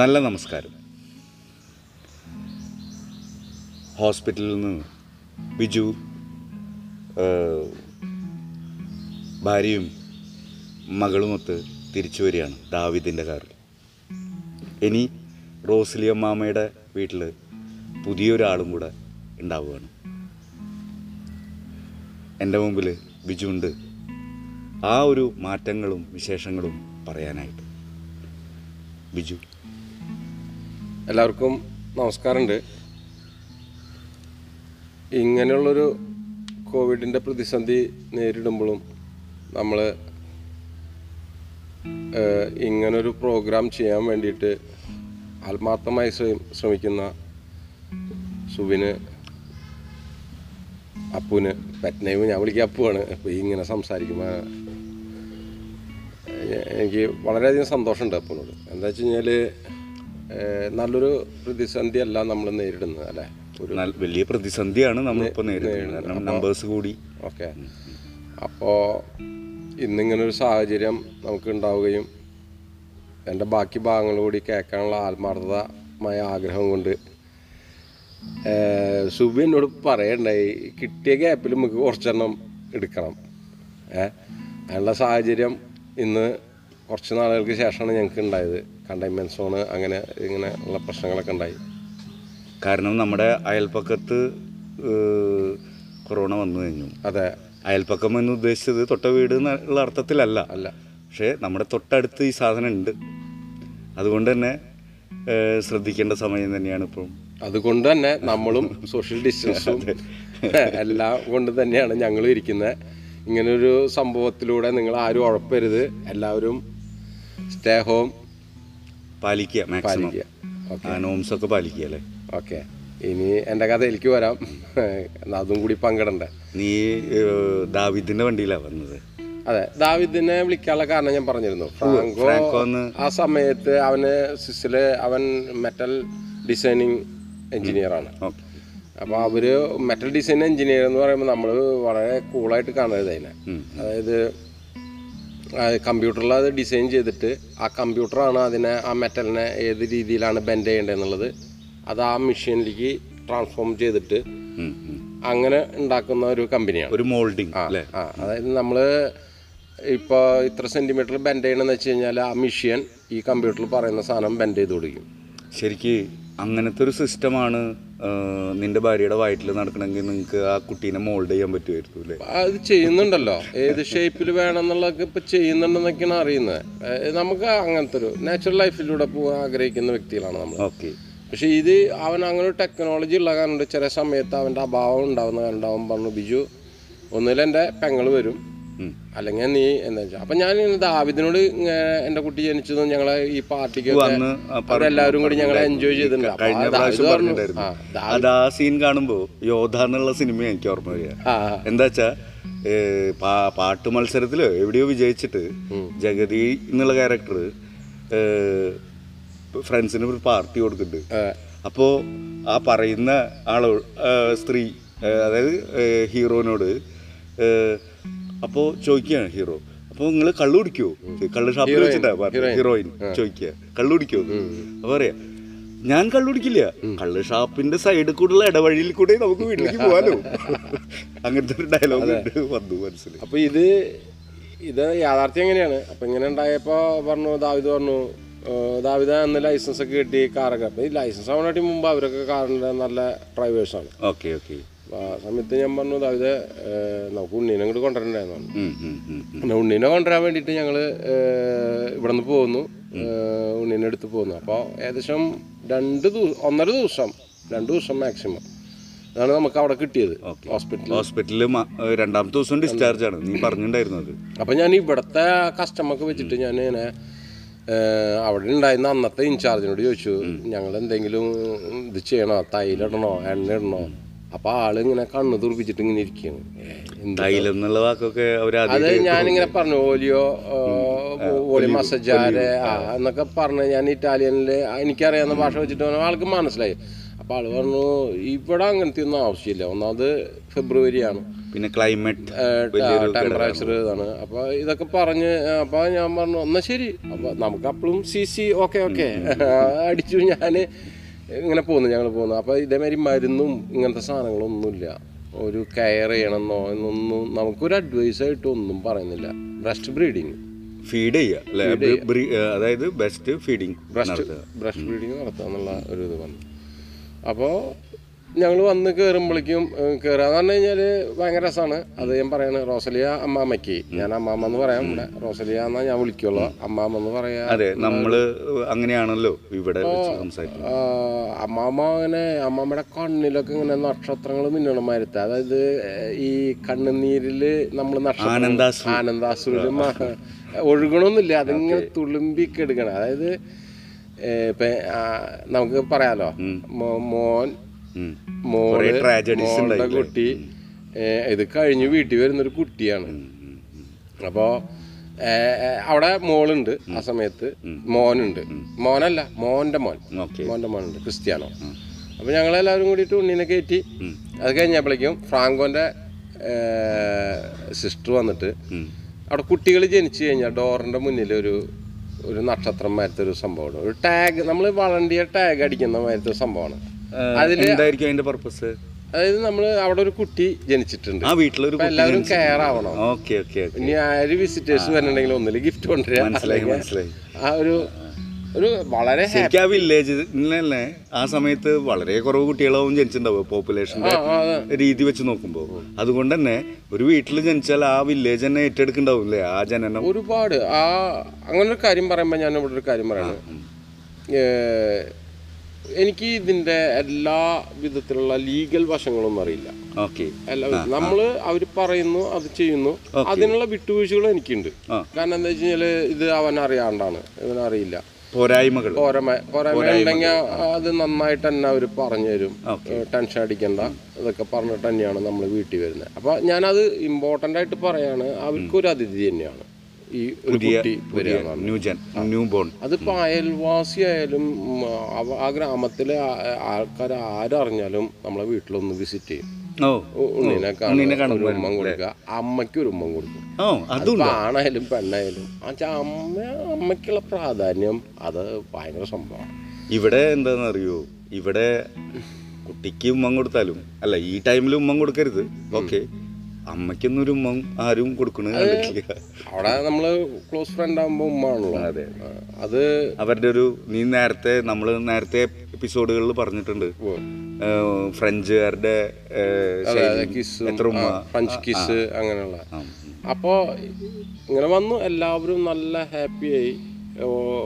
നല്ല നമസ്കാരം. ഹോസ്പിറ്റലിൽ നിന്ന് ബിജു ഭാര്യയും മകളുമൊത്ത് തിരിച്ചു വരികയാണ് ദാവിദിൻ്റെ കാറിൽ. ഇനി റോസ്ലി അമ്മാമ്മയുടെ വീട്ടിൽ പുതിയൊരാളും കൂടെ ഉണ്ടാവുകയാണ്. എൻ്റെ മുമ്പിൽ ബിജുണ്ട് ആ ഒരു മാറ്റങ്ങളും വിശേഷങ്ങളും പറയാനായിട്ട്. ബിജു, എല്ലാവർക്കും നമസ്കാരമുണ്ട്. ഇങ്ങനെയുള്ളൊരു കോവിഡിൻ്റെ പ്രതിസന്ധി നേരിടുമ്പോഴും നമ്മൾ ഇങ്ങനൊരു പ്രോഗ്രാം ചെയ്യാൻ വേണ്ടിയിട്ട് ആത്മാർത്ഥമായി ശ്രമിക്കുന്ന സുബിന്, അപ്പുവിന്, പറ്റ്നൈവ്, ഞാൻ വിളിക്കുക അപ്പുവാണ്. അപ്പോൾ ഇങ്ങനെ സംസാരിക്കുമ്പോൾ എനിക്ക് വളരെയധികം സന്തോഷമുണ്ട് അപ്പുവിനോട്. എന്താ വെച്ച് കഴിഞ്ഞാൽ നല്ലൊരു പ്രതിസന്ധി അല്ല നമ്മൾ നേരിടുന്നത്, അല്ലേ? ഒരു വലിയ പ്രതിസന്ധിയാണ് നമ്മളിപ്പോൾ നേരിടുന്നത്, നമ്പേഴ്സ് കൂടി. ഓക്കെ, അപ്പോൾ ഇന്നിങ്ങനൊരു സാഹചര്യം നമുക്ക് ഉണ്ടാവുകയും എൻ്റെ ബാക്കി ഭാഗങ്ങളോടി കേൾക്കാനുള്ള ആത്മാർത്ഥമായ ആഗ്രഹം കൊണ്ട് സുബി എന്നോട് പറയണ്ടായി, കിട്ടിയ ഗ്യാപ്പിൽ നമുക്ക് കുറച്ചെണ്ണം എടുക്കണം. അതിനുള്ള സാഹചര്യം ഇന്ന് കുറച്ച് നാളുകൾക്ക് ശേഷമാണ് ഞങ്ങൾക്ക് ഉണ്ടായത്. കണ്ടെയ്ൻമെൻറ്റ് സോണ് അങ്ങനെ ഇങ്ങനെ ഉള്ള പ്രശ്നങ്ങളൊക്കെ ഉണ്ടായി. കാരണം നമ്മുടെ അയൽപ്പക്കത്ത് കൊറോണ വന്നു കഴിഞ്ഞു. അതെ, അയൽപ്പക്കം എന്ന് ഉദ്ദേശിച്ചത് തൊട്ട വീട് എന്നുള്ള അർത്ഥത്തിലല്ല, അല്ല, പക്ഷേ നമ്മുടെ തൊട്ടടുത്ത് ഈ സാധനം ഉണ്ട്. അതുകൊണ്ട് തന്നെ ശ്രദ്ധിക്കേണ്ട സമയം തന്നെയാണ് ഇപ്പോൾ. അതുകൊണ്ട് തന്നെ നമ്മളും സോഷ്യൽ ഡിസ്റ്റൻസും എല്ലാം കൊണ്ട് തന്നെയാണ് ഞങ്ങളും ഇരിക്കുന്നത്. ഇങ്ങനൊരു സംഭവത്തിലൂടെ നിങ്ങൾ ആരും ഉഴപ്പരുത്, എല്ലാവരും സ്റ്റേ ഹോം പാലിക്കുക, നോംസൊക്കെ പാലിക്കുക, അല്ലേ? ഓക്കെ, ഇനി എൻ്റെ കഥ എനിക്ക് വരാം, എന്നാൽ അതും കൂടി പങ്കിടണ്ടേ. നീ ദാവിദിൻ്റെ വണ്ടിയിലാണ് വന്നത്. അതെ, ദാവിദിനെ വിളിക്കാനുള്ള കാരണം ഞാൻ പറഞ്ഞിരുന്നു. ഫ്രാങ്കോ ആ സമയത്ത് അവന് സിസില് അവൻ മെറ്റൽ ഡിസൈനിങ് എൻജിനീയറാണ്. അപ്പോൾ അവർ മെറ്റൽ ഡിസൈൻ എൻജിനീയർ എന്ന് പറയുമ്പോൾ നമ്മൾ വളരെ കൂളായിട്ട് കാണരുത് അതിനെ. അതായത് കമ്പ്യൂട്ടറിൽ അത് ഡിസൈൻ ചെയ്തിട്ട് ആ കമ്പ്യൂട്ടറാണ് അതിനെ, ആ മെറ്റലിനെ ഏത് രീതിയിലാണ് ബെൻഡ് ചെയ്യേണ്ടതെന്നുള്ളത് അത് ആ മെഷീനിലേക്ക് ട്രാൻസ്ഫോം ചെയ്തിട്ട് അങ്ങനെ ഉണ്ടാക്കുന്ന ഒരു കമ്പനിയാണ്, ഒരു മോൾഡിങ്. അതായത് നമ്മൾ ഇപ്പോൾ ഇത്ര സെൻറ്റിമീറ്റർ ബെൻഡ് ചെയ്യണമെന്ന് വെച്ച് കഴിഞ്ഞാൽ ആ മെഷീൻ ഈ കമ്പ്യൂട്ടറിൽ പറയുന്ന സാധനം ബെൻഡ് ചെയ്ത് കൊടുക്കും. ശരിക്കും അങ്ങനത്തെ ഒരു സിസ്റ്റമാണ് നിന്റെ ഭാര്യയുടെ വയറ്റിൽ നടക്കണമെങ്കിൽ നിങ്ങൾക്ക് ആ കുട്ടീനെ മോൾഡ് ചെയ്യാൻ പറ്റുമായിരുന്നു, അല്ലേ? അത് ചെയ്യുന്നുണ്ടല്ലോ, ഏത് ഷേപ്പിൽ വേണമെന്നുള്ളതൊക്കെ ഇപ്പോൾ ചെയ്യുന്നുണ്ടെന്നൊക്കെയാണ് അറിയുന്നത്. നമുക്ക് അങ്ങനത്തെ ഒരു നാച്ചുറൽ ലൈഫിലൂടെ പോകാൻ ആഗ്രഹിക്കുന്ന വ്യക്തികളാണ് നമ്മൾ. ഓക്കെ, പക്ഷേ ഇത് അവൻ അങ്ങനെ ഒരു ടെക്നോളജി ഉള്ള കാരണം ചില സമയത്ത് അവൻ്റെ അഭാവം ഉണ്ടാകുന്ന കാരണം അവൻ പറഞ്ഞു, ബിജു ഒന്നുമില്ല എൻ്റെ പെങ്ങൾ വരും, അല്ലെങ്കിൽ നീ എന്താ വെച്ചാൽ. അപ്പം ഞാൻ ദാവിദിനോട് എൻ്റെ കുട്ടി ജനിച്ചതും ഞങ്ങളെ ഈ പാർട്ടിക്ക് അവരെല്ലാവരും കൂടി ഞങ്ങൾ എൻജോയ് ചെയ്തിട്ടുണ്ട്. ആ സീൻ കാണുമ്പോൾ യോധ എന്നുള്ള സിനിമ എനിക്ക് ഓർമ്മ വരിക. എന്താ വെച്ചാൽ പാട്ട് മത്സരത്തിൽ എവിടെയോ വിജയിച്ചിട്ട് ജഗതി എന്നുള്ള ക്യാരക്ടർ ഫ്രണ്ട്സിന് ഒരു പാർട്ടി കൊടുക്കുന്നുണ്ട്. അപ്പോൾ ആ പറയുന്ന ആളോ സ്ത്രീ, അതായത് ഹീറോനോട് അപ്പോൾ ചോദിക്കുകയാണ് ഹീറോ, അപ്പോൾ നിങ്ങൾ കള്ളു കുടിക്കുമോ? കള്ളു ഷാപ്പിൽ വെച്ചിട്ടാ ഹീറോയിൻ ചോദിക്കുക കള്ളു കുടിക്കുമോ. അപ്പോൾ പറയാ, ഞാൻ കള്ളു കുടിക്കില്ല, കള്ളു ഷാപ്പിന്റെ സൈഡിൽ കൂടെയുള്ള ഇടവഴിയിൽ കൂടെ നമുക്ക് വീട്ടിലേക്ക് പോകാനോ, അങ്ങനത്തെ ഒരു ഡയലോഗ് വന്നു മനസ്സിലായി. അപ്പോൾ ഇത് യാഥാർത്ഥ്യം എങ്ങനെയാണ്. അപ്പം ഇങ്ങനെ ഉണ്ടായപ്പോൾ പറഞ്ഞു, ദാവിദ് പറഞ്ഞു, ദാവിദ അന്ന് ലൈസൻസ് ഒക്കെ കിട്ടി കാറൊക്കെ. അപ്പം ഈ ലൈസൻസ് ആവാനായിട്ട് മുമ്പ് അവരൊക്കെ കാറിൻ്റെ നല്ല ഡ്രൈവേഴ്സാണ്. Okay okay. അപ്പോൾ ആ സമയത്ത് ഞാൻ പറഞ്ഞു, ദാവിദ നമുക്ക് ഉണ്ണീനെ അങ്ങോട്ട് കൊണ്ടുവരണ്ടായിരുന്നു. പിന്നെ ഉണ്ണീനെ കൊണ്ടുവരാൻ വേണ്ടിയിട്ട് ഞങ്ങൾ ഇവിടെ നിന്ന് പോകുന്നു, ഉണ്ണീനെ എടുത്ത് പോകുന്നു. അപ്പോൾ ഏകദേശം 2 ദിവസം 1.5 ദിവസം മാക്സിമം അതാണ് നമുക്ക് അവിടെ കിട്ടിയത്. ഹോസ്പിറ്റലിൽ രണ്ടാമത്തെ ദിവസം ഡിസ്ചാർജ് ആണ് നീ പറഞ്ഞിട്ടുണ്ടായിരുന്നത്. അപ്പം ഞാൻ ഇവിടുത്തെ കസ്റ്റമൊക്കെ വെച്ചിട്ട് ഞാൻ ഇങ്ങനെ അവിടെ ഉണ്ടായിരുന്ന അന്നത്തെ ഇൻചാർജിനോട് ചോദിച്ചു, ഞങ്ങൾ എന്തെങ്കിലും ഇത് ചെയ്യണോ, തൈലിടണോ എണ്ണ ഇടണോ. അപ്പോൾ ആളിങ്ങനെ കണ്ണ് തുറപ്പിച്ചിട്ട് ഇങ്ങനെ ഇരിക്കുകയാണ്. അത് ഞാനിങ്ങനെ പറഞ്ഞു, ഓലിയോ ഓലി മസജാരെ എന്നൊക്കെ പറഞ്ഞ് ഞാൻ ഇറ്റാലിയനിൽ എനിക്കറിയാവുന്ന ഭാഷ വെച്ചിട്ട് ആൾക്ക് മനസ്സിലായി. അപ്പോൾ ആൾ പറഞ്ഞു ഇവിടെ അങ്ങനത്തെ ഒന്നും ആവശ്യമില്ല, ഒന്നാമത് ഫെബ്രുവരിയാണ്, പിന്നെ ക്ലൈമറ്റ് ടെമ്പറേച്ചർ ഇതാണ്. അപ്പോൾ ഇതൊക്കെ പറഞ്ഞ് അപ്പോൾ ഞാൻ പറഞ്ഞു എന്നാൽ ശരി. അപ്പോൾ നമുക്ക് അപ്പോഴും CC ഓക്കെ ഓക്കെ അടിച്ചു. ഞാൻ ഇങ്ങനെ പോകുന്നു, ഞങ്ങൾ പോകുന്നു. അപ്പോൾ ഇതേമാതിരി മരുന്നും ഇങ്ങനത്തെ സാധനങ്ങളൊന്നുമില്ല, ഒരു കെയർ ചെയ്യണമെന്നോ എന്നൊന്നും നമുക്കൊരു അഡ്വൈസായിട്ടും ഒന്നും പറയുന്നില്ല. ബ്രസ്റ്റ് ബ്രീഡിങ് ഫീഡ് ചെയ്യുക, അതായത് ബെസ്റ്റ് ഫീഡിങ് ബ്രസ്റ്റ് ഫീഡിങ് നടത്തുക എന്നുള്ള ഒരു ഇത് വന്നു. അപ്പോൾ ഞങ്ങൾ വന്ന് കയറുമ്പോഴേക്കും കയറുകയെന്ന് പറഞ്ഞു കഴിഞ്ഞാൽ ഭയങ്കര രസമാണ്. അത് ഞാൻ പറയണ റോസലിയ അമ്മാമ്മയ്ക്ക്, ഞാൻ അമ്മാമ്മ എന്ന് പറയാം, ഇവിടെ റോസലിയ എന്നാ ഞാൻ വിളിക്കുള്ളൂ, അമ്മാമ്മ എന്ന് പറയാ. അതെ, നമ്മൾ അങ്ങനെയാണല്ലോ ഇവിടെ സംസാരിക്കുന്നത്. അമ്മാമ്മ അങ്ങനെ അമ്മാമ്മയുടെ കണ്ണിലൊക്കെ ഇങ്ങനെ നക്ഷത്രങ്ങൾ മിന്നണമാരുത്ത, അതായത് ഈ കണ്ണുനീരിൽ നമ്മൾ ആനന്ദാശ്രുലും ഒഴുകണമെന്നില്ല, അതിങ്ങനെ തുളുമ്പിക്കെടുക്കണം. അതായത് ഇപ്പം നമുക്ക് പറയാലോ, മോൻ മോളുടെ കുട്ടി, ഇത് കഴിഞ്ഞ് വീട്ടിൽ വരുന്നൊരു കുട്ടിയാണ്. അപ്പോൾ അവിടെ മോളുണ്ട്, ആ സമയത്ത് മോനുണ്ട്, മോനല്ല മോൻ്റെ മോനുണ്ട് ക്രിസ്ത്യാനോ. അപ്പം ഞങ്ങളെല്ലാവരും കൂടിയിട്ട് ഉണ്ണീനെ കയറ്റി. അത് കഴിഞ്ഞപ്പോഴേക്കും ഫ്രാങ്കോൻ്റെ സിസ്റ്റർ വന്നിട്ട് അവിടെ കുട്ടികൾ ജനിച്ചു കഴിഞ്ഞാൽ ഡോറിൻ്റെ മുന്നിൽ ഒരു നക്ഷത്രം മാരത്തെ ഒരു സംഭവമാണ്, ഒരു ടാഗ്, നമ്മൾ വളണ്ടിയ ടാഗ് അടിക്കുന്ന മാരത്തെ സംഭവമാണ്. അതിലായിരിക്കും അതിന്റെ പർപ്പസ്. അതായത് നമ്മള് അവിടെ ഒരു കുട്ടി ജനിച്ചിട്ടുണ്ട്, ആ വീട്ടിലൊരു എല്ലാവരും കെയർ ആവണം. ഇനി ആര് വിസിറ്റേഴ്സ് വരണമെങ്കിൽ ഒന്നില്ല ഗിഫ്റ്റ് കൊണ്ടുവരാൻ. ആ ഒരു വളരെ ഹാപ്പി വില്ലേജിലെ ആ സമയത്ത് വളരെ കുറവ് കുട്ടികളാവും ജനിച്ചിട്ടുണ്ടാവുക പോപ്പുലേഷൻ്റെ രീതി വെച്ച് നോക്കുമ്പോൾ. അതുകൊണ്ട് തന്നെ ഒരു വീട്ടിൽ ജനിച്ചാൽ ആ വില്ലേജ് തന്നെ ഏറ്റെടുക്കണ്ടാവില്ലേ ആ ജനനം ഒരുപാട്. ആ അങ്ങനൊരു കാര്യം പറയുമ്പോൾ ഞാൻ ഇവിടെ ഒരു കാര്യം പറയണം. എനിക്ക് ഇതിൻ്റെ എല്ലാ വിധത്തിലുള്ള ലീഗൽ വശങ്ങളൊന്നും അറിയില്ല. നമ്മള് അവർ പറയുന്നു, അത് ചെയ്യുന്നു, അതിനുള്ള വിട്ടുവീഴ്ചകളും എനിക്കുണ്ട്. കാരണം എന്താ വെച്ച് കഴിഞ്ഞാൽ ഇത് അവനറിയാണ്ടാണ്, ഇവനറിയില്ല. പോരായ്മ ഉണ്ടെങ്കിൽ അത് നന്നായിട്ട് തന്നെ അവർ പറഞ്ഞു തരും, ടെൻഷൻ അടിക്കണ്ട, ഇതൊക്കെ പറഞ്ഞിട്ട് തന്നെയാണ് നമ്മൾ വീട്ടിൽ വരുന്നത്. അപ്പൊ ഞാനത് ഇമ്പോർട്ടൻ്റ് ആയിട്ട് പറയാണ്, അവർക്കൊരു അതിഥി തന്നെയാണ് ഈ ഒരു കുട്ടി വരികയാണ്. അതിപ്പോൾ അയൽവാസി ആയാലും ആ ഗ്രാമത്തിലെ ആൾക്കാർ ആരറിഞ്ഞാലും നമ്മളെ വീട്ടിലൊന്ന് വിസിറ്റ് ചെയ്യും, ഉമ്മ കൊടുക്കുക, അമ്മയ്ക്ക് ഒരു ഉമ്മ കൊടുക്കും, ആണായാലും പെണ്ണായാലും. അമ്മയ്ക്കുള്ള പ്രാധാന്യം അത് ഭയങ്കര സംഭവമാണ്. ഇവിടെ എന്താണെന്നറിയോ, ഇവിടെ കുട്ടിക്ക് ഉമ്മ കൊടുത്താലും അല്ല, ഈ ടൈമിൽ ഉമ്മ കൊടുക്കരുത്, ഓക്കെ, അമ്മയ്ക്കൊന്നൊരു ഉമ്മ ആരും കൊടുക്കണ അവിടെ നമ്മള് ക്ലോസ് ഫ്രണ്ട് ആകുമ്പോ ഉമ്മാണല്ലോ. അതെ, അത് അവരുടെ ഒരു നീ നേരത്തെ നമ്മള് നേരത്തെ എപ്പിസോഡുകളിൽ പറഞ്ഞിട്ടുണ്ട് ഫ്രഞ്ചുകാരുടെ ഫ്രഞ്ച് കിസ് അങ്ങനെയുള്ള. അപ്പോ ഇങ്ങനെ വന്നു, എല്ലാവരും നല്ല ഹാപ്പിയായി.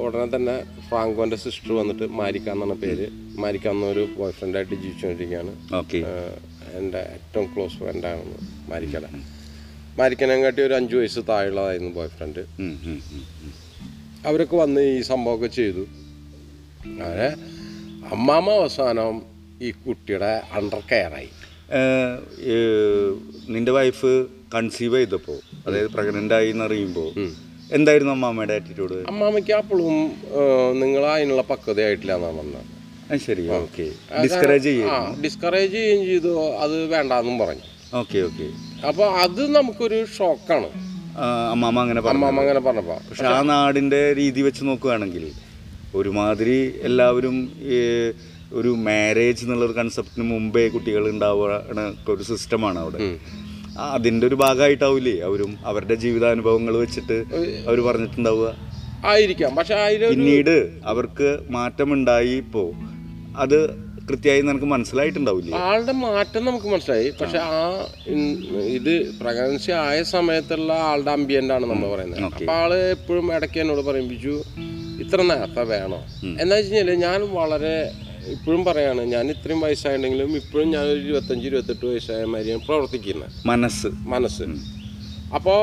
ഉടനെ തന്നെ ഫ്രാങ്കോന്റെ സിസ്റ്റർ വന്നിട്ട് മാരിക്കാന്നാണ് പേര്, മാരിക്കാന്നൊരു ബോയ് ഫ്രണ്ടായിട്ട് ജീവിച്ചുകൊണ്ടിരിക്കുകയാണ്. എൻ്റെ ഏറ്റവും ക്ലോസ് ഫ്രണ്ടാണ് മാരിക്കട. മാരിക്കനങ്ങാട്ടി ഒരു 5 വയസ്സ് താഴെയുള്ളതായിരുന്നു ബോയ് ഫ്രണ്ട്. അവരൊക്കെ വന്ന് ഈ സംഭവമൊക്കെ ചെയ്തു. അങ്ങനെ അമ്മാമ്മ അവസാനം ഈ കുട്ടിയുടെ അണ്ടർ കെയറായി. നിന്റെ വൈഫ് കൺസീവ് ചെയ്തപ്പോൾ, അതായത് പ്രഗ്നൻ്റ് ആയി എന്നറിയുമ്പോൾ എന്തായിരുന്നു അമ്മാമ്മയുടെ ആറ്റിറ്റ്യൂഡ്? അമ്മാമ്മയ്ക്ക് അപ്പോഴും നിങ്ങൾ അതിനുള്ള പക്വതയായിട്ടില്ല എന്നാണ് പറഞ്ഞത്. ഡിസ്കറേജ് ചെയ്യുകയും ചെയ്തു, അത് വേണ്ടെന്നും പറഞ്ഞു. അപ്പൊ അത് നമുക്കൊരു ഷോക്കാണ് അമ്മാമ്മ അങ്ങനെ പറഞ്ഞപ്പോ. പക്ഷെ ആ നാടിന്റെ രീതി വെച്ച് നോക്കുകയാണെങ്കിൽ ഒരുമാതിരി എല്ലാവരും ഒരു മാരേജ് എന്നുള്ളൊരു കൺസെപ്റ്റിന് മുമ്പേ കുട്ടികൾ ഉണ്ടാവുന്ന ഒരു സിസ്റ്റമാണ് അവിടെ. അതിന്റെ ഒരു ഭാഗമായിട്ടാവില്ലേ അവരും അവരുടെ ജീവിതാനുഭവങ്ങൾ വെച്ചിട്ട് അവർ പറഞ്ഞിട്ടുണ്ടാവുക ആയിരിക്കാം. പക്ഷെ പിന്നീട് അവർക്ക് മാറ്റമുണ്ടായി. ഇപ്പോ അത് കൃത്യമായി നമുക്ക് മനസ്സിലായിട്ടുണ്ടാവില്ല, ആളുടെ മാറ്റം നമുക്ക് മനസ്സിലായി. പക്ഷെ ആ ഇത് പ്രഗ്നൻസി ആയ സമയത്തുള്ള ആളുടെ അമ്പിയൻ്റ് ആണ് നമ്മൾ പറയുന്നത്. അപ്പം ആള് എപ്പോഴും ഇടയ്ക്ക് എന്നോട് പറയും, ബിജു ഇത്ര നേരത്തെ വേണോ എന്താ വെച്ച് കഴിഞ്ഞാൽ ഞാൻ വളരെ ഇപ്പോഴും പറയാണ്, ഞാൻ ഇത്രയും വയസ്സായിട്ടുണ്ടെങ്കിലും ഇപ്പോഴും ഞാൻ ഒരു 25-28 വയസ്സായ മാതിരിയാണ് പ്രവർത്തിക്കുന്നത് മനസ്സ്. അപ്പോൾ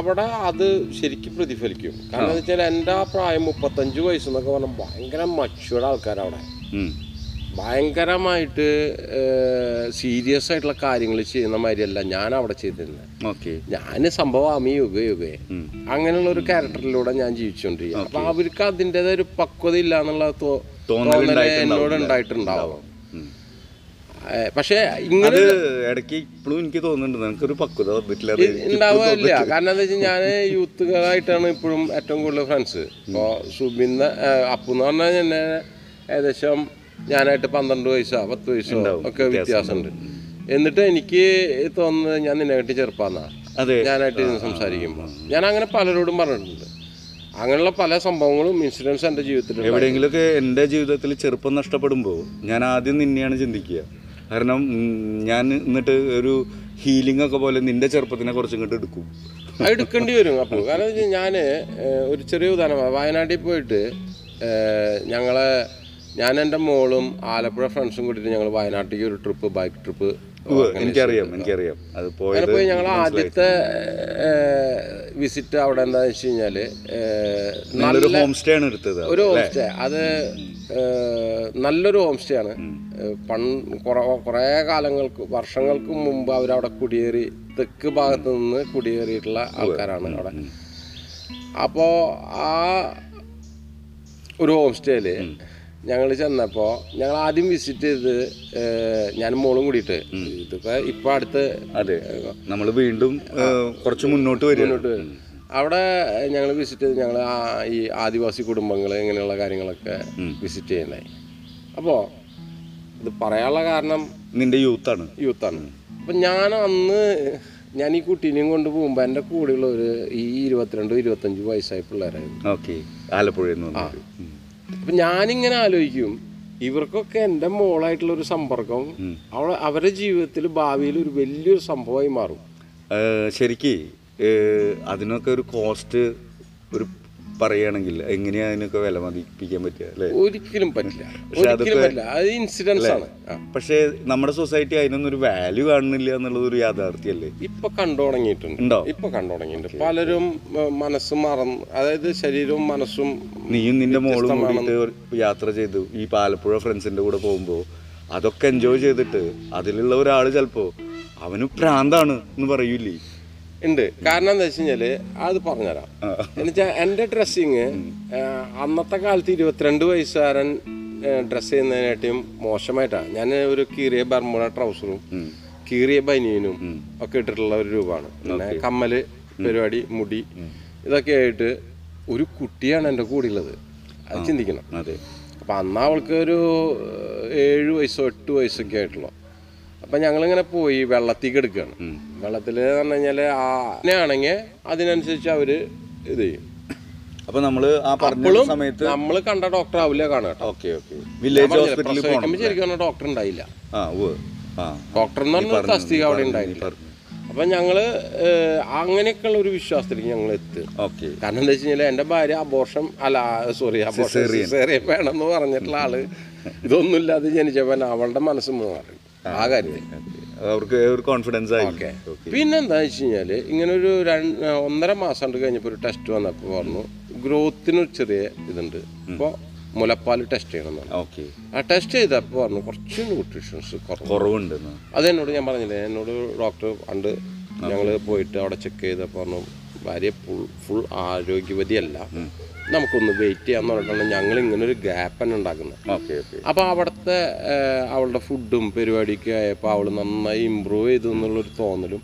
അവിടെ അത് ശരിക്കും പ്രതിഫലിക്കും. കാരണം എന്താ വെച്ചാൽ എൻ്റെ ആ പ്രായം 35 വയസ്സ് എന്നൊക്കെ പറഞ്ഞാൽ ഭയങ്കര മച്ചുവേർഡ് ആൾക്കാരവിടെ ഭയങ്കരമായിട്ട് സീരിയസ് ആയിട്ടുള്ള കാര്യങ്ങൾ ചെയ്യുന്ന മാതിരിയല്ല ഞാൻ അവിടെ ചെയ്തിരുന്നത്. ഞാൻ സംഭവം ആമി യുഗേ അങ്ങനെയുള്ള ഒരു ക്യാരക്ടറിലൂടെ ഞാൻ ജീവിച്ചുകൊണ്ടിരിക്കുക. അപ്പൊ അവർക്ക് അതിൻ്റെതായ ഒരു പക്വത ഇല്ല എന്നുള്ള തോന്നൽ എന്നോട് ഉണ്ടായിട്ടുണ്ടാവും. പക്ഷേ ഇങ്ങനെ ഇടയ്ക്ക് ഇപ്പോഴും എനിക്ക് തോന്നുന്നുണ്ട് നമുക്കൊരു പക്വത ഉണ്ടാവില്ല. കാരണം എന്താ വെച്ചാൽ ഞാൻ യൂത്തുകളായിട്ടാണ് ഇപ്പോഴും ഏറ്റവും കൂടുതൽ ഫ്രണ്ട്സ്. ഇപ്പോൾ സുബിന്ന് അപ്പുന്ന് പറഞ്ഞാൽ തന്നെ ഏകദേശം ഞാനായിട്ട് 12 വയസ്സോ 10 വയസ്സോ ഒക്കെ വ്യത്യാസമുണ്ട്. എന്നിട്ട് എനിക്ക് തോന്നുന്നത് ഞാൻ നിന്നെക്കാട്ടി ചെറുപ്പമെന്നാണ് ഞാനായിട്ട് ഇരുന്ന് സംസാരിക്കുമ്പോൾ. ഞാൻ അങ്ങനെ പലരോടും പറഞ്ഞിട്ടുണ്ട്. അങ്ങനെയുള്ള പല സംഭവങ്ങളും ഇൻസിഡൻസ് എൻ്റെ ജീവിതത്തിൽ എവിടെയെങ്കിലുമൊക്കെ എൻ്റെ ജീവിതത്തിൽ ചെറുപ്പം നഷ്ടപ്പെടുമ്പോൾ ഞാൻ ആദ്യം നിന്നെയാണ് ചിന്തിക്കുക. കാരണം ഞാൻ എന്നിട്ട് ഒരു ഹീലിംഗ് ഒക്കെ പോലെ നിൻ്റെ ചെറുപ്പത്തിനെ കുറച്ചും ഇങ്ങോട്ട് എടുക്കും, അത് എടുക്കേണ്ടി വരും. അപ്പോൾ കാരണം ഞാൻ ഒരു ചെറിയ ഉദാഹരണം, വയനാട്ടിൽ പോയിട്ട് ഞാൻ എൻ്റെ മോളും ആലപ്പുഴ ഫ്രണ്ട്സും കൂടിയിട്ട് ഞങ്ങൾ വയനാട്ടിലേക്ക് ഒരു ട്രിപ്പ്, ബൈക്ക് ട്രിപ്പ്. എനിക്കറിയാം അത് പോയത്. പോയി ഞങ്ങൾ ആദ്യത്തെ വിസിറ്റ് അവിടെ എന്താണെന്ന് വെച്ച് കഴിഞ്ഞാൽ നല്ലൊരു ഹോം സ്റ്റേ ആണ് എടുത്തത്. ഒരു ഹോം സ്റ്റേ, അത് നല്ലൊരു ഹോം സ്റ്റേ ആണ്. കുറേ വർഷങ്ങൾക്ക് മുമ്പ് അവരവിടെ കുടിയേറി, തെക്ക് ഭാഗത്ത് നിന്ന് കുടിയേറിയിട്ടുള്ള ആൾക്കാരാണ് അവിടെ. അപ്പോൾ ആ ഒരു ഹോം സ്റ്റേയിൽ ഞങ്ങൾ ചെന്നപ്പോൾ ഞങ്ങൾ ആദ്യം വിസിറ്റ് ചെയ്ത് ഞാനും മോളും കൂടിയിട്ട് ഇതൊക്കെ ഇപ്പം അടുത്ത് അതെ നമ്മൾ വീണ്ടും കുറച്ച് മുന്നോട്ട് വരും. അവിടെ ഞങ്ങൾ വിസിറ്റ് ചെയ്ത് ഞങ്ങൾ ഈ ആദിവാസി കുടുംബങ്ങൾ ഇങ്ങനെയുള്ള കാര്യങ്ങളൊക്കെ വിസിറ്റ് ചെയ്യണ്ടായി. അപ്പോൾ ഇത് പറയാനുള്ള കാരണം നിൻ്റെ യൂത്താണ്. അപ്പം ഞാൻ ഈ കുട്ടീനെയും കൊണ്ട് പോകുമ്പോൾ എൻ്റെ കൂടെയുള്ള ഒരു 22-25 വയസ്സായ പിള്ളേരായിരുന്നു. ഓക്കെ, ആലപ്പുഴയിൽ നിന്ന്. അപ്പം ഞാനിങ്ങനെ ആലോചിക്കും, ഇവർക്കൊക്കെ എൻ്റെ മോളായിട്ടുള്ളൊരു സമ്പർക്കം അവരുടെ ജീവിതത്തിൽ ഭാവിയിൽ ഒരു വലിയൊരു സംഭവമായി മാറും. ശരിക്ക് അതിനൊക്കെ ഒരു കോസ്റ്റ് ഒരു പറയുകയാണെങ്കിൽ എങ്ങനെയാ അതിനൊക്കെ വില മതിപ്പിക്കാൻ പറ്റുക? അല്ലേ, ഒരിക്കലും പറ്റില്ല. അത് ഇൻസിഡൻസ് ആണ്. പക്ഷേ നമ്മുടെ സൊസൈറ്റി അതിനൊന്നും ഒരു വാല്യൂ കാണുന്നില്ല എന്നുള്ളത് ഒരു യാഥാർത്ഥ്യമല്ലേ? ഇപ്പൊ കണ്ടു തുടങ്ങിയിട്ടുണ്ട് പലരും. മനസ്സ് മറന്ന്, അതായത് ശരീരവും മനസ്സും. നീയും നിന്റെ മോളും യാത്ര ചെയ്തു ഈ ആലപ്പുഴ ഫ്രണ്ട്സിന്റെ കൂടെ പോകുമ്പോൾ അതൊക്കെ എൻജോയ് ചെയ്തിട്ട് അതിലുള്ള ഒരാൾ ചിലപ്പോ അവന് പ്രാന്താണ് എന്ന് പറയൂലേ? ഉണ്ട്. കാരണം എന്താ വെച്ച് കഴിഞ്ഞാല് അത് പറഞ്ഞുതരാം. എന്നുവെച്ചാൽ എൻ്റെ ഡ്രസ്സിങ് അന്നത്തെ കാലത്ത് 22 വയസ്സുകാരൻ ഡ്രസ്സ് ചെയ്യുന്നതിനായിട്ടും മോശമായിട്ടാണ്. ഞാൻ ഒരു കീറിയ ബർമുഡ ട്രൗസറും കീറിയ ബനിയനും ഒക്കെ ഇട്ടിട്ടുള്ള ഒരു രൂപമാണ്. പിന്നെ കമ്മല്, പരിപാടി, മുടി, ഇതൊക്കെ ആയിട്ട് ഒരു കുട്ടിയാണ് എൻ്റെ കൂടെ ഉള്ളത്. അത് ചിന്തിക്കണം. അപ്പം അന്ന് അവൾക്ക് ഒരു 7 വയസ്സോ 8 വയസ്സൊക്കെ ആയിട്ടുള്ളൂ. അപ്പം ഞങ്ങളിങ്ങനെ പോയി വെള്ളത്തിൽ കിടക്കുകയാണ്. വെള്ളത്തിൽ എന്ന് പറഞ്ഞു കഴിഞ്ഞാൽ ആണെങ്കിൽ അതിനനുസരിച്ച് അവർ ഇത് ചെയ്യും. അപ്പം നമ്മൾ ആ പറഞ്ഞ സമയത്ത് നമ്മൾ കണ്ട ഡോക്ടർ ആവില്ല കാണുക. വില്ലേജ് ഹോസ്പിറ്റലിൽ പോകുമ്പോൾ ശരിക്കും പറഞ്ഞാൽ ഡോക്ടർ ഉണ്ടായില്ല. ഡോക്ടർ എന്ന് പറഞ്ഞാൽ തസ്തിക അവിടെ ഉണ്ടായില്ല. അപ്പം ഞങ്ങൾ അങ്ങനെയൊക്കെയുള്ള ഒരു വിശ്വാസത്തിലേക്ക് ഞങ്ങൾ എത്തും. കാരണം എന്താ വെച്ച് കഴിഞ്ഞാൽ എൻ്റെ ഭാര്യ സിസേറിയൻ വേണമെന്ന് പറഞ്ഞിട്ടുള്ള ആള് ഇതൊന്നുമില്ലാതെ ജനിച്ചപ്പോൾ അവളുടെ മനസ്സ് മാറി. ആ കാര്യത്തിൽ കോൺഫിഡൻസ് ആയി. പിന്നെന്താ വെച്ച് കഴിഞ്ഞാല് ഇങ്ങനൊരു 1.5 മാസം കൊണ്ട് കഴിഞ്ഞപ്പോൾ ഒരു ടെസ്റ്റ് വന്നപ്പോൾ പറഞ്ഞു ഗ്രോത്തിനൊരു ചെറിയ ഇതുണ്ട്, അപ്പോൾ മുലപ്പാൽ ടെസ്റ്റ് ചെയ്യണമെന്നാണ്. ഓക്കെ, ആ ടെസ്റ്റ് ചെയ്തപ്പോൾ പറഞ്ഞു കുറച്ച് ന്യൂട്രീഷൻസ് കുറവുണ്ട്. അതെന്നോട് ഞാൻ പറഞ്ഞില്ലേ, എന്നോട് ഡോക്ടർ ഉണ്ട്. ഞങ്ങൾ പോയിട്ട് അവിടെ ചെക്ക് ചെയ്തപ്പോൾ പറഞ്ഞു ഭാര്യ ഫുൾ ആരോഗ്യവതിയല്ല, നമുക്കൊന്ന് വെയിറ്റ് ചെയ്യാന്ന് പറഞ്ഞിട്ടാണ് ഞങ്ങൾ ഇങ്ങനൊരു ഗ്യാപ്പ് തന്നെ ഉണ്ടാക്കുന്നത്. അപ്പോൾ അവിടുത്തെ അവളുടെ ഫുഡും പരിപാടിയൊക്കെ ആയപ്പോൾ അവൾ നന്നായി ഇമ്പ്രൂവ് ചെയ്തു എന്നുള്ളൊരു തോന്നലും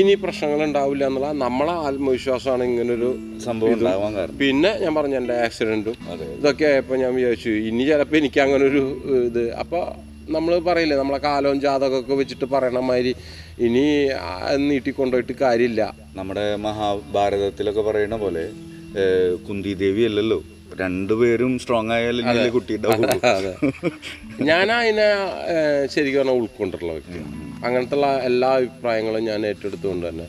ഇനി പ്രശ്നങ്ങൾ ഉണ്ടാവില്ല എന്നുള്ള നമ്മളെ ആത്മവിശ്വാസമാണ് ഇങ്ങനൊരു സംഭവം. പിന്നെ ഞാൻ പറഞ്ഞു എൻ്റെ ആക്സിഡൻറ്റും ഇതൊക്കെ ആയപ്പോൾ ഞാൻ വിചാരിച്ചു ഇനി ചിലപ്പോൾ എനിക്ക് അങ്ങനൊരു ഇത്. അപ്പോൾ നമ്മൾ പറയില്ലേ, നമ്മളെ കാലവും ജാതകമൊക്കെ വെച്ചിട്ട് പറയണമാതിരി ഇനി നീട്ടിക്കൊണ്ടുപോയിട്ട് കാര്യമില്ല. നമ്മുടെ മഹാഭാരതത്തിലൊക്കെ പറയണ പോലെ കുന്തി ദേവി അല്ലല്ലോ, രണ്ടുപേരും സ്ട്രോങ് ആയാലും കുട്ടിയുടെ. ഞാൻ അതിനെ ശരിക്കും പറഞ്ഞാൽ ഉൾക്കൊണ്ടിട്ടുള്ള വ്യക്തിയാണ്. അങ്ങനത്തെ ഉള്ള എല്ലാ അഭിപ്രായങ്ങളും ഞാൻ ഏറ്റെടുത്തുകൊണ്ട് തന്നെ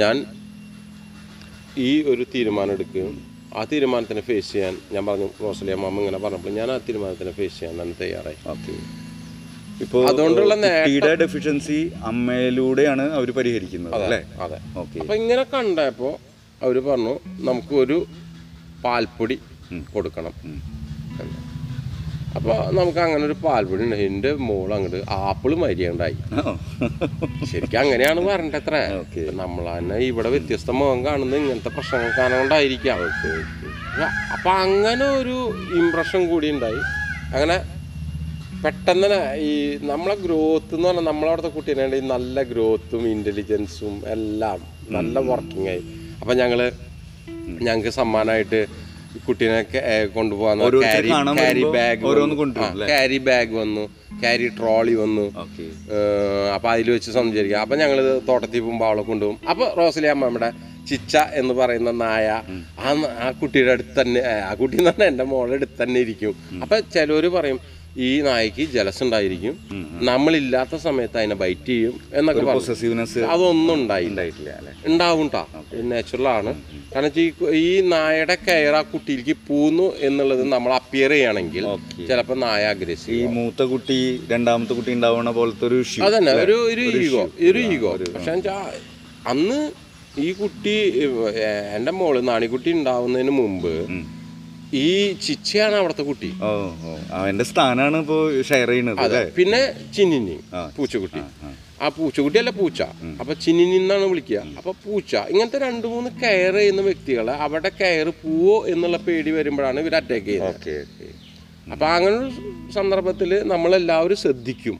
ഞാൻ ഈ ഒരു തീരുമാനം എടുക്കുകയും ആ തീരുമാനത്തിനെ ഫേസ് ചെയ്യാൻ, ഞാൻ പറഞ്ഞു റോസലിയ മാമ ഇങ്ങനെ പറഞ്ഞപ്പോൾ ഞാൻ ആ തീരുമാനത്തിനെ ഫേസ് ചെയ്യാൻ തന്നെ തയ്യാറായി. ഇപ്പോൾ അതുകൊണ്ടുള്ള ഡെഫിഷ്യൻസി അമ്മയിലൂടെയാണ് അവർ പരിഹരിക്കുന്നത്. അതെ. അപ്പം ഇങ്ങനെ കണ്ടപ്പോൾ അവർ പറഞ്ഞു നമുക്കൊരു പാൽപ്പൊടി കൊടുക്കണം. അപ്പോൾ നമുക്ക് അങ്ങനെ ഒരു പാൽപ്പൊടി ഉണ്ട്. എൻ്റെ മോൾ അങ്ങോട്ട് ആപ്പിൾ മരിയാണ്ടായി. ശരിക്കും അങ്ങനെയാണ് വരണ്ടത്ര. നമ്മൾ തന്നെ ഇവിടെ വ്യത്യസ്ത മുഖം കാണുന്നത് ഇങ്ങനത്തെ പ്രശ്നങ്ങൾ കാരണം കൊണ്ടായിരിക്കാം. അപ്പം അങ്ങനെ ഒരു ഇംപ്രഷൻ കൂടി ഉണ്ടായി. അങ്ങനെ പെട്ടെന്ന് തന്നെ ഈ നമ്മളെ ഗ്രോത്ത് എന്ന് പറഞ്ഞാൽ നമ്മളവിടുത്തെ കുട്ടീനാണ്ട് ഈ നല്ല ഗ്രോത്തും ഇൻ്റലിജൻസും എല്ലാം നല്ല വർക്കിങ്ങായി. അപ്പം ഞങ്ങൾക്ക് സമ്മാനമായിട്ട് കുട്ടീനൊക്കെ കൊണ്ടുപോകാൻ ക്യാരി ബാഗ് വന്നു, ക്യാരി ട്രോളി വന്നു. അപ്പം അതിൽ വെച്ച് സഞ്ചരിക്കുക. അപ്പം ഞങ്ങൾ തോട്ടത്തിൽ പോകുമ്പോൾ അവളെ കൊണ്ടുപോകും. അപ്പം റോസലി അമ്മമ്മയുടെ ചിച്ച എന്ന് പറയുന്ന നായ ആ കുട്ടിയുടെ അടുത്ത് തന്നെ, ആ കുട്ടി എന്ന് പറഞ്ഞാൽ എൻ്റെ മോളുടെ അടുത്ത് തന്നെ ഇരിക്കും. അപ്പം ചിലർ പറയും ഈ നായക്ക് ജലസ് ഉണ്ടായിരിക്കും, നമ്മളില്ലാത്ത സമയത്ത് അതിനെ ബൈറ്റ് ചെയ്യും എന്നൊക്കെ പറഞ്ഞു. അതൊന്നും ഉണ്ടാവും കേട്ടോ, നാച്ചുറലാണ്. കാരണം ഈ നായയുടെ കെയർ ആ കുട്ടിയിലേക്ക് പോന്നു എന്നുള്ളത് നമ്മൾ അപ്പിയർ ചെയ്യണമെങ്കിൽ ചിലപ്പോൾ നായ അഗ്രസീവ്. ഈ മൂത്ത കുട്ടി രണ്ടാമത്തെ കുട്ടി ഉണ്ടാവുന്ന പോലത്തെ ഒരു അതന്നെ ഒരു ഈഗോ. പക്ഷെ അന്ന് ഈ കുട്ടി, എൻ്റെ മോള് നാണിക്കുട്ടി ഉണ്ടാവുന്നതിന് മുമ്പ് ഈ ചിച്ചയാണ് അവിടുത്തെ കുട്ടി, അവന്റെ സ്ഥാനമാണ് ഇപ്പോ ഷെയർ ചെയ്യുന്നത്. പിന്നെ ചിന്നിനി പൂച്ചക്കുട്ടി, ആ പൂച്ചക്കുട്ടി അല്ല പൂച്ച, അപ്പൊ ചിന്നിനി എന്നാണ് വിളിക്കുക. അപ്പൊ പൂച്ച, ഇങ്ങനത്തെ 2-3 കെയർ ചെയ്യുന്ന വ്യക്തികളെ അവരുടെ കെയർ പോവോ എന്നുള്ള പേടി വരുമ്പോഴാണ് ഇവർ അറ്റാക്ക് ചെയ്യുന്നത്. അപ്പൊ അങ്ങനെ ഒരു സന്ദർഭത്തിൽ നമ്മളെല്ലാവരും ശ്രദ്ധിക്കും.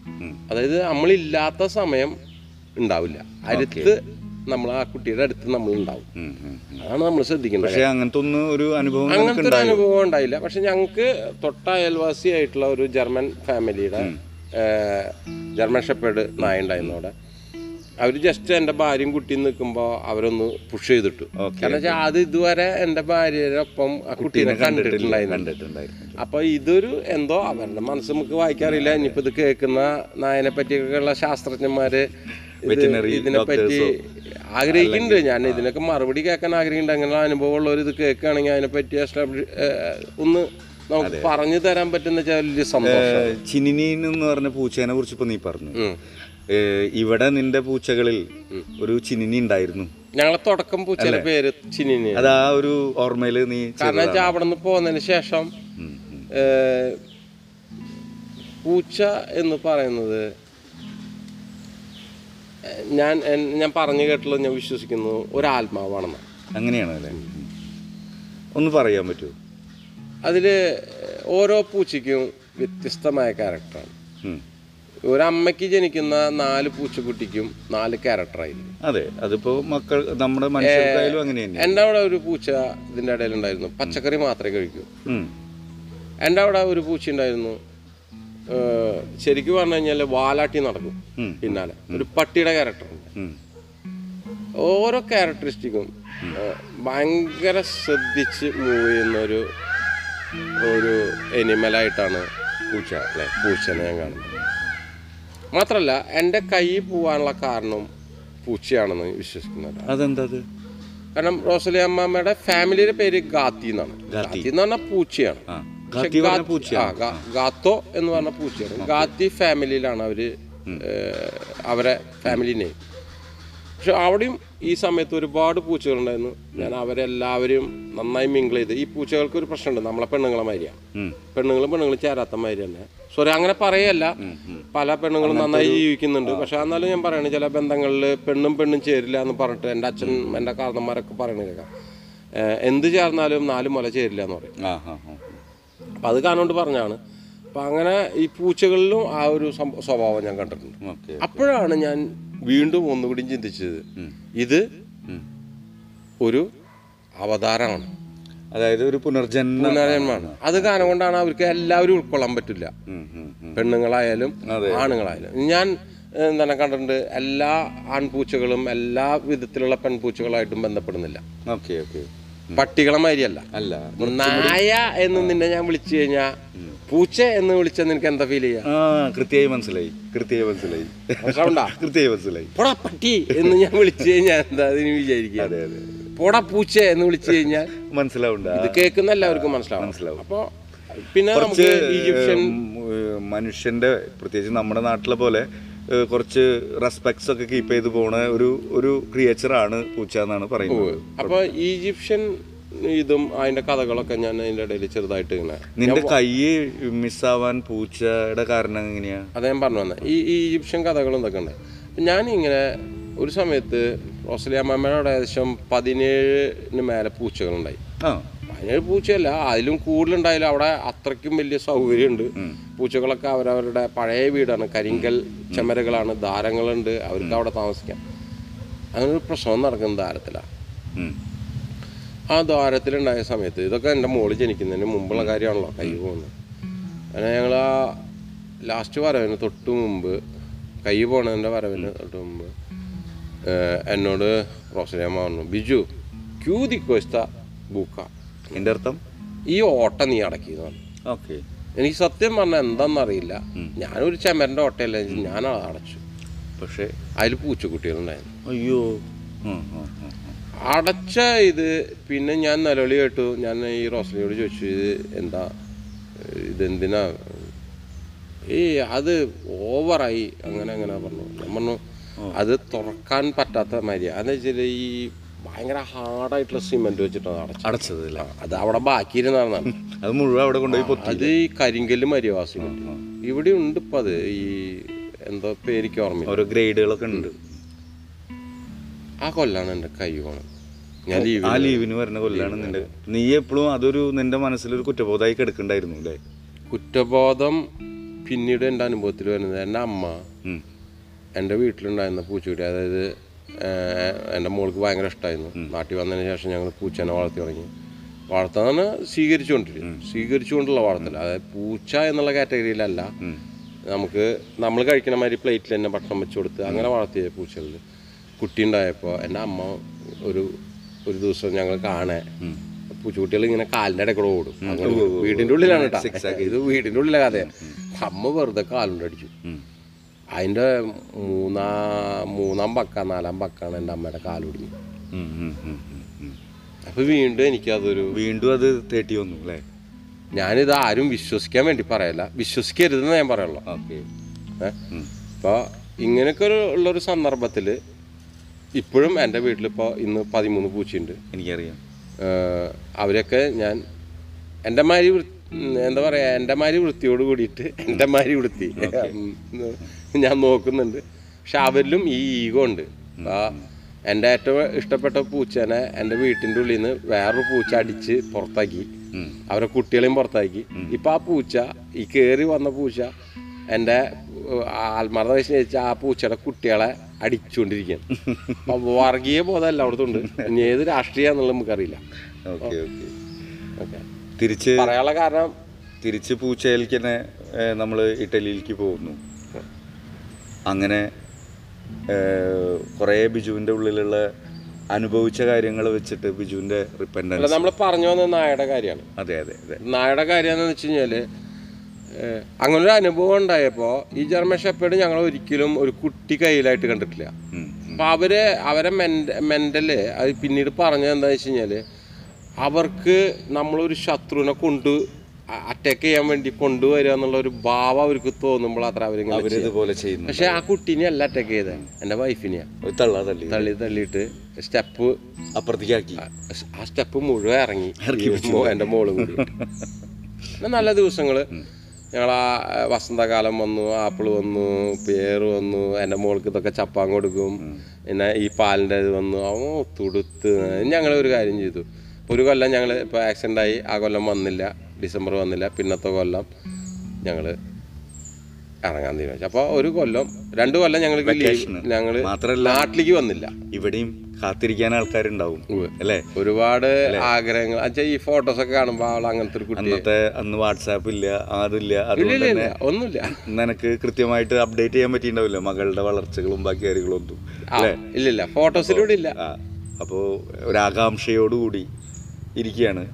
അതായത് നമ്മളില്ലാത്ത സമയം ഉണ്ടാവില്ല, അടുത്ത് നമ്മൾ ആ കുട്ടിയുടെ അടുത്ത് നമ്മളുണ്ടാവും, അതാണ് നമ്മൾ ശ്രദ്ധിക്കുന്നത്. പക്ഷേ അങ്ങനത്തെ ഒരു അനുഭവം ഉണ്ടായില്ല. പക്ഷെ ഞങ്ങൾക്ക് തൊട്ട അയൽവാസിയായിട്ടുള്ള ഒരു ജർമ്മൻ ഫാമിലിയുടെ ജർമ്മൻ ഷെപ്പേർഡ് നായ ഉണ്ടായിരുന്നു അവിടെ. അവർ ജസ്റ്റ് എൻ്റെ ഭാര്യയും കുട്ടിയും നിൽക്കുമ്പോൾ അവരൊന്ന് പുഷ് ചെയ്തിട്ടു. കാരണം വെച്ചാൽ അത് ഇതുവരെ എൻ്റെ ഭാര്യയുടെ ഒപ്പം ആ കുട്ടീനെ കണ്ടിട്ടുണ്ടായിരുന്നു. അപ്പോൾ ഇതൊരു എന്തോ അവരുടെ മനസ്സ് നമുക്ക് വായിക്കാറില്ല. ഇനിയിപ്പോൾ ഇത് കേൾക്കുന്ന നായനെ പറ്റിയൊക്കെയുള്ള ശാസ്ത്രജ്ഞന്മാർ ഇതിനെപ്പറ്റി ആഗ്രഹിക്കുന്നുണ്ട്. ഞാൻ ഇതിനൊക്കെ മറുപടി കേൾക്കാൻ ആഗ്രഹിക്കുന്നുണ്ട്. അങ്ങനെയുള്ള അനുഭവമുള്ളവർ ഇത് കേൾക്കുകയാണെങ്കിൽ അതിനെപ്പറ്റി ഒന്ന് നമുക്ക് പറഞ്ഞു തരാൻ പറ്റുന്ന വലിയ സംഭവം. ചിനിനിന്ന് പറഞ്ഞ പൂച്ചേനെ കുറിച്ച് ഇപ്പൊ നീ പറഞ്ഞു. ഇവിടെ നിന്റെ പൂച്ചകളിൽ ഒരു ചിനിനി ഉണ്ടായിരുന്നു. ഞങ്ങളെ തുടക്കം പൂച്ചയുടെ പേര് ചിനിനി. അതാ ഒരു ഓർമ്മയില് നീ, കാരണം വെച്ചാൽ അവിടെ നിന്ന് പോന്നതിന് ശേഷം പൂച്ച എന്ന് പറയുന്നത് ഞാൻ പറഞ്ഞു കേട്ടുള്ളത്, ഞാൻ വിശ്വസിക്കുന്നു ഒരാത്മാവാണെന്ന്. അങ്ങനെയാണ് അല്ലേ? ഒന്ന് പറയാൻ പറ്റുമോ? അതിൽ ഓരോ പൂച്ചയ്ക്കും വ്യത്യസ്തമായ ക്യാരക്ടറാണ്. ഒരമ്മയ്ക്ക് ജനിക്കുന്ന 4 പൂച്ചക്കുട്ടിക്കും 4 ക്യാരക്ടറായിരുന്നു. അതെ, അതിപ്പോ മക്കൾ നമ്മുടെ മനുഷ്യരായാലും അങ്ങനെയാണ്. എൻ്റെ അവിടെ ഒരു പൂച്ച ഇതിൻ്റെ ഇടയിലുണ്ടായിരുന്നു, പച്ചക്കറി മാത്രമേ കഴിക്കൂ. എൻ്റെ അവിടെ ഒരു പൂച്ച ഉണ്ടായിരുന്നു, ശരിക്കും പറഞ്ഞു കഴിഞ്ഞാൽ വാലാട്ടി നടക്കും പിന്നാലെ. ഒരു പട്ടിയുടെ ക്യാരക്ടറുണ്ട്. ഓരോ ക്യാരക്ടറിസ്റ്റിക്കും ഭയങ്കര ശ്രദ്ധിച്ച് മൂവ് ചെയ്യുന്നൊരു എനിമലായിട്ടാണ് പൂച്ചനെ ഞാൻ കാണുന്നത്. മാത്രമല്ല എൻ്റെ കൈ പോവാനുള്ള കാരണം പൂച്ചയാണെന്ന് വിശ്വസിക്കുന്നുണ്ട്. അതെന്താ? കാരണം റോസലി അമ്മാമ്മയുടെ ഫാമിലിയുടെ പേര് ഗാത്തി എന്നാണ്. ഗാത്തി എന്ന് പറഞ്ഞാൽ പൂച്ചയാണ്. ഗാത്തോ എന്ന് പറഞ്ഞ പൂച്ചയാണ്. ഗാത്തി ഫാമിലിയിലാണ് അവരെ ഫാമിലി നെയിം. പക്ഷെ അവിടെയും ഈ സമയത്ത് ഒരുപാട് പൂച്ചകളുണ്ടായിരുന്നു. ഞാൻ അവരെല്ലാവരും നന്നായി മിങ്കിൾ ചെയ്ത്, ഈ പൂച്ചകൾക്ക് ഒരു പ്രശ്നമുണ്ട്, നമ്മളെ പെണ്ണുങ്ങളെ മാതിരിയാണ്, പെണ്ണുങ്ങൾ ചേരാത്ത മാതിരി തന്നെ. സോറി, അങ്ങനെ പറയല്ല, പല പെണ്ണുങ്ങളും നന്നായി ജീവിക്കുന്നുണ്ട്. പക്ഷെ എന്നാലും ഞാൻ പറയണത്, ചില ബന്ധങ്ങളിൽ പെണ്ണും ചേരില്ല എന്ന് പറഞ്ഞിട്ട് എൻ്റെ അച്ഛൻ എൻ്റെ കാരണന്മാരൊക്കെ പറയണ കേൾക്കാം, എന്ത് ചേർന്നാലും 4 മുല ചേരില്ല എന്ന് പറയും. അപ്പം അത് കാണുകൊണ്ട് പറഞ്ഞാണ്. അപ്പം അങ്ങനെ ഈ പൂച്ചകളിലും ആ ഒരു സ്വഭാവം ഞാൻ കണ്ടിട്ടുണ്ട്. അപ്പോഴാണ് ഞാൻ വീണ്ടും ഒന്നുകൂടി ചിന്തിച്ചത്, ഇത് ഒരു അവതാരമാണ്, അതായത് ഒരു പുനർജന്മമാണ്. അത് കാരണം കൊണ്ടാണ് അവർക്ക് എല്ലാവരും ഉൾക്കൊള്ളാൻ പറ്റില്ല, പെണ്ണുങ്ങളായാലും ആണുങ്ങളായാലും. ഞാൻ തന്നെ കണ്ടിട്ടുണ്ട്, എല്ലാ ആൺപൂച്ചകളും എല്ലാ വിധത്തിലുള്ള പെൺപൂച്ചകളായിട്ടും ബന്ധപ്പെടുന്നില്ല. ഓക്കെ ഓക്കെ പട്ടികളെ മാതിരിയല്ല. അല്ല, നായ എന്ന് നിന്നെ ഞാൻ വിളിച്ചു കഴിഞ്ഞാൽ, പൂച്ച എന്ന് വിളിച്ചാൽ നിനക്ക് എന്താ ഫീൽ ചെയ്യാ? കൃത്യമായി മനസ്സിലായി. പോടാ പട്ടി എന്ന് ഞാൻ വിളിച്ചു കഴിഞ്ഞാൽ എന്താ അതിന് വിചാരിക്കുക? പോടാ പൂച്ച എന്ന് വിളിച്ചു കഴിഞ്ഞാൽ മനസ്സിലാവും. ഇത് കേൾക്കുന്ന എല്ലാവർക്കും മനസ്സിലാവും. അപ്പൊ പിന്നെ നമുക്ക് ഈജിപ്ഷ്യൻ മനുഷ്യന്റെ, പ്രത്യേകിച്ച് നമ്മുടെ നാട്ടിലെ പോലെ കുറച്ച് റെസ്പെക്ട്സ് ഒക്കെ കീപ്പ് ചെയ്ത് പോണ ഒരു ക്രിയേച്ചറാണ് പൂച്ച എന്നാണ് പറയുന്നത്. അപ്പൊ ഈജിപ്ഷ്യൻ ഇതും അതിന്റെ കഥകളൊക്കെ ഞാൻ അതിന്റെ ഇടയിൽ ചെറുതായിട്ട് ഇങ്ങനെ. നിന്റെ കൈ മിസ്സാവാൻ പൂച്ചയുടെ കാരണം എങ്ങനെയാ? അത് ഞാൻ പറഞ്ഞു തന്നെ, ഈ ഈജിപ്ഷ്യൻ കഥകളും ഇതൊക്കെ ഉണ്ട്. ഞാൻ ഇങ്ങനെ ഒരു സമയത്ത് ഓസ്ട്രേലിയ അമ്മമ്മയുടെ ഏകദേശം 17-ന് മേലെ പൂച്ചകളുണ്ടായി. അതിനൊരു പൂച്ചയല്ല, അതിലും കൂടുതലുണ്ടായാലും അവിടെ അത്രയ്ക്കും വലിയ സൗകര്യമുണ്ട്. പൂച്ചകളൊക്കെ അവരവരുടെ പഴയ വീടാണ്, കരിങ്കൽ ചെമരകളാണ്, ധാരങ്ങളുണ്ട്, അവർക്ക് അവിടെ താമസിക്കാം. അങ്ങനൊരു പ്രശ്നം നടക്കുന്ന ധാരത്തിലാണ്. ആ ദ്വാരത്തിലുണ്ടായ സമയത്ത്, ഇതൊക്കെ എൻ്റെ മോള് ജനിക്കുന്നതിന് മുമ്പുള്ള കാര്യമാണല്ലോ കൈ പോകുന്നത്, അങ്ങനെ ഞങ്ങൾ ആ ലാസ്റ്റ് വരവിന് തൊട്ട് മുമ്പ്, കൈ പോണതിൻ്റെ വരവിന് തൊട്ട് മുമ്പ് എന്നോട് റോസലേമ്മ പറഞ്ഞു, ബിജു ക്യൂ ദിക്കോസ്ത ബൂക്ക, എൻ്റെ അർത്ഥം ഈ ഓട്ട നീ അടക്കിയെന്ന് പറഞ്ഞു. ഓക്കെ, എനിക്ക് സത്യം പറഞ്ഞാൽ എന്താണെന്നറിയില്ല, ഞാനൊരു ചെമരൻ്റെ ഓട്ടയല്ലേ, ഞാൻ അടച്ചു. പക്ഷേ അതിൽ പൂച്ചക്കുട്ടികളുണ്ടായിരുന്നു. അയ്യോ, അടച്ച ഇത് പിന്നെ ഞാൻ നിലവിളി കേട്ടു. ഞാൻ ഈ റോസ്ലിയോട് ചോദിച്ചു, ഇത് എന്താ, ഇതെന്തിനാ ഈ അത് ഓവറായി അങ്ങനെ അങ്ങനെ പറഞ്ഞു. ഞാൻ പറഞ്ഞു അത് തുറക്കാൻ പറ്റാത്ത മാതിരിയാണ്, അതെന്ന് വെച്ചാൽ ഈ ഭയങ്കര ഹാർഡായിട്ടുള്ള സിമെൻറ്റ് വെച്ചിട്ടാണ് അടച്ചത്. അത് അവിടെ ബാക്കിയിരുന്നാണ്, അത് മുഴുവൻ അവിടെ കൊണ്ടുപോയി. അത് ഈ കരിങ്കല്ല് മരിയാ സിമെൻറ്റ് ഇവിടെ ഉണ്ട്. ഇപ്പം അത് ഈ എന്തോ പേരിക്ക് ഓർമ്മയില്ല, ഓരോ ഗ്രേഡുകളൊക്കെ ഉണ്ട്. ആ കൊല്ലാണ് എൻ്റെ കൈ പോണം. ഞാൻ ആ ലീവിന് വരുന്ന കൊല്ലാണ് നിന്റെ. നീ എപ്പോഴും അതൊരു നിന്റെ മനസ്സിലൊരു കുറ്റബോധമായി കിടക്കണ്ടായിരുന്നു അല്ലേ? കുറ്റബോധം പിന്നീട് എൻ്റെ അനുഭവത്തിൽ വരുന്നത്, എൻ്റെ അമ്മ എൻ്റെ വീട്ടിലുണ്ടായിരുന്ന പൂച്ചക്കുട്ടി, അതായത് എൻ്റെ മോൾക്ക് ഭയങ്കര ഇഷ്ടമായിരുന്നു. നാട്ടിൽ വന്നതിന് ശേഷം ഞങ്ങൾ പൂച്ചേനെ വളർത്തി തുടങ്ങി. വളർത്താനാണ് സ്വീകരിച്ചുകൊണ്ടുള്ള വളർത്തൽ. അതായത് പൂച്ച എന്നുള്ള കാറ്റഗറിയിലല്ല, നമുക്ക് നമ്മൾ കഴിക്കണ മാതിരി പ്ലേറ്റിൽ തന്നെ ഭക്ഷണം വെച്ച് കൊടുത്ത് അങ്ങനെ വളർത്തിയ പൂച്ചകളിൽ കുട്ടി ഉണ്ടായപ്പോൾ എൻ്റെ അമ്മ ഒരു ദിവസം ഞങ്ങൾ കാണാൻ പൂച്ചക്കുട്ടികൾ ഇങ്ങനെ കാലിൻ്റെ ഇടയ്ക്കൂടെ ഓടും. വീടിൻ്റെ ഉള്ളിലാണ് കേട്ടോ, ഇത് വീടിൻ്റെ ഉള്ളിലെ കഥയാണ്. അമ്മ വെറുതെ കാലുകൊണ്ട് അടിച്ചു. അതിൻ്റെ നാലാം പക്കാണ് എൻ്റെ അമ്മയുടെ കാലൊടിഞ്ഞു. അപ്പോൾ വീണ്ടും എനിക്കതൊരു വീണ്ടും അത് തേട്ടി വന്നു അല്ലേ. ഞാനിത് ആരും വിശ്വസിക്കാൻ വേണ്ടി പറയല്ല, വിശ്വസിക്കരുതെന്ന് ഞാൻ പറയുള്ളൂ. അപ്പോൾ ഇങ്ങനെയൊക്കെ ഉള്ളൊരു സന്ദർഭത്തിൽ ഇപ്പോഴും എൻ്റെ വീട്ടിലിപ്പോൾ ഇന്ന് 13 പൂച്ചയുണ്ട്. എനിക്കറിയാം അവരൊക്കെ. ഞാൻ എൻ്റെ മാരി എന്താ പറയുക, എൻ്റെ മാരി വൃത്തിയോട് കൂടിയിട്ട് എൻ്റെ മാരി വൃത്തി ഞാൻ നോക്കുന്നുണ്ട്. പക്ഷെ അവരിലും ഈ ഈഗോ ഉണ്ട്. എൻ്റെ ഏറ്റവും ഇഷ്ടപ്പെട്ട പൂച്ചേനെ എൻ്റെ വീട്ടിൻ്റെ ഉള്ളിൽ നിന്ന് വേറൊരു പൂച്ച അടിച്ച് പുറത്താക്കി, അവരെ കുട്ടികളെയും പുറത്താക്കി. ഇപ്പം ആ പൂച്ച, ഈ കയറി വന്ന പൂച്ച, എൻ്റെ ആത്മാർത്ഥ വെച്ച് ആ പൂച്ചയുടെ കുട്ടികളെ അടിച്ചുകൊണ്ടിരിക്കുകയാണ്. അപ്പം വർഗീയ ബോധം എല്ലായിടത്തും ഉണ്ട്. ഇനി ഏത് രാഷ്ട്രീയ എന്നുള്ളത് നമുക്കറിയില്ല. തിരിച്ച് പറയാനുള്ള കാരണം, തിരിച്ച് പൂച്ചയിലേക്ക് തന്നെ നമ്മൾ ഇറ്റലിയിലേക്ക് പോകുന്നു. അങ്ങനെ കുറേ ബിജുവിൻ്റെ ഉള്ളിലുള്ള അനുഭവിച്ച കാര്യങ്ങൾ വെച്ചിട്ട് ബിജുവിൻ്റെ റിപ്പൻഡൻസ് നമ്മൾ പറഞ്ഞു വന്ന നായയുടെ കാര്യമാണ്. അതെ അതെ അതെ, നായയുടെ കാര്യമെന്ന് വെച്ച് കഴിഞ്ഞാൽ അങ്ങനൊരു അനുഭവം ഉണ്ടായപ്പോൾ ഈ ജർമ്മൻ ഷെപ്പേർഡ് ഞങ്ങൾ ഒരിക്കലും ഒരു കുട്ടി കയ്യിലായിട്ട് കണ്ടിട്ടില്ല. അപ്പം അവരെ മെൻ്റല് അത് പിന്നീട് പറഞ്ഞത് എന്താണെന്ന് വെച്ച് കഴിഞ്ഞാൽ, അവർക്ക് നമ്മളൊരു ശത്രുവിനെ അറ്റാക്ക് ചെയ്യാൻ വേണ്ടി കൊണ്ടുവരിക എന്നുള്ള ഒരു ഭാവം അവർക്ക് തോന്നുമ്പോൾ അത്ര അവരിതുപോലെ ചെയ്യുന്നു. പക്ഷെ ആ കുട്ടീനെ അല്ല അറ്റാക്ക് ചെയ്തത്, എൻ്റെ വൈഫിനെയാണ് തള്ളിയിട്ട് സ്റ്റെപ്പ് അപ്പുറത്തേക്കാക്കി. ആ സ്റ്റെപ്പ് മുഴുവൻ ഇറങ്ങി എൻ്റെ മോള് കൂടി. നല്ല ദിവസങ്ങൾ ഞങ്ങൾ ആ വസന്തകാലം വന്നു, ആപ്പിൾ വന്നു, പേര് വന്നു, എൻ്റെ മോൾക്ക് ഇതൊക്കെ ചപ്പാൻ കൊടുക്കും, പിന്നെ ഈ പാലിൻ്റെ ഇത് വന്നു. അവ തുടുത്ത് ഞങ്ങളൊരു കാര്യം ചെയ്തു. ഒരു കൊല്ലം ഞങ്ങൾ ഇപ്പോൾ ആക്സിഡൻ്റായി, ആ കൊല്ലം വന്നില്ല, ഡിസംബർ വന്നില്ല. പിന്നത്തെ കൊല്ലം ഞങ്ങൾ ഇറങ്ങാൻ തീരുമാനിച്ചു. അപ്പോൾ ഒരു കൊല്ലം 2 കൊല്ലം ഞങ്ങൾ നാട്ടിലേക്ക് വന്നില്ല. ഇവിടെയും കാത്തിരിക്കാൻ ആൾക്കാരുണ്ടാവും അല്ലേ, ഒരുപാട് ആഗ്രഹങ്ങൾ. അച്ഛാ ഈ ഫോട്ടോസൊക്കെ കാണുമ്പോൾ ആൾ അങ്ങനത്തെ ഒരു കുട്ടിയത്തെ അന്ന് വാട്സാപ്പ് ഇല്ല, അതില്ല, അതുമില്ല, ഒന്നുമില്ല. നിനക്ക് കൃത്യമായിട്ട് അപ്ഡേറ്റ് ചെയ്യാൻ പറ്റിയിട്ടുണ്ടാവില്ല മകളുടെ വളർച്ചകളും ബാക്കി കാര്യങ്ങളും ഒന്നും അല്ലേ. ഇല്ലില്ല, ഫോട്ടോസിലൂടെ ഇല്ല. അപ്പോൾ ഒരാകാംക്ഷയോടുകൂടി ഇരിക്കുകയാണ്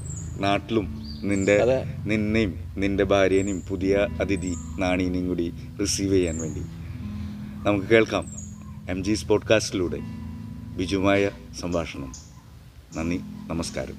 നാട്ടിലും. നിന്നെയും നിന്റെ ഭാര്യനെയും പുതിയ അതിഥി നാണീനെയും കൂടി റിസീവ് ചെയ്യാൻ വേണ്ടി നമുക്ക് കേൾക്കാം MG's പോഡ്കാസ്റ്റിലൂടെ ബിജുമായ സംഭാഷണം. നന്ദി, നമസ്കാരം.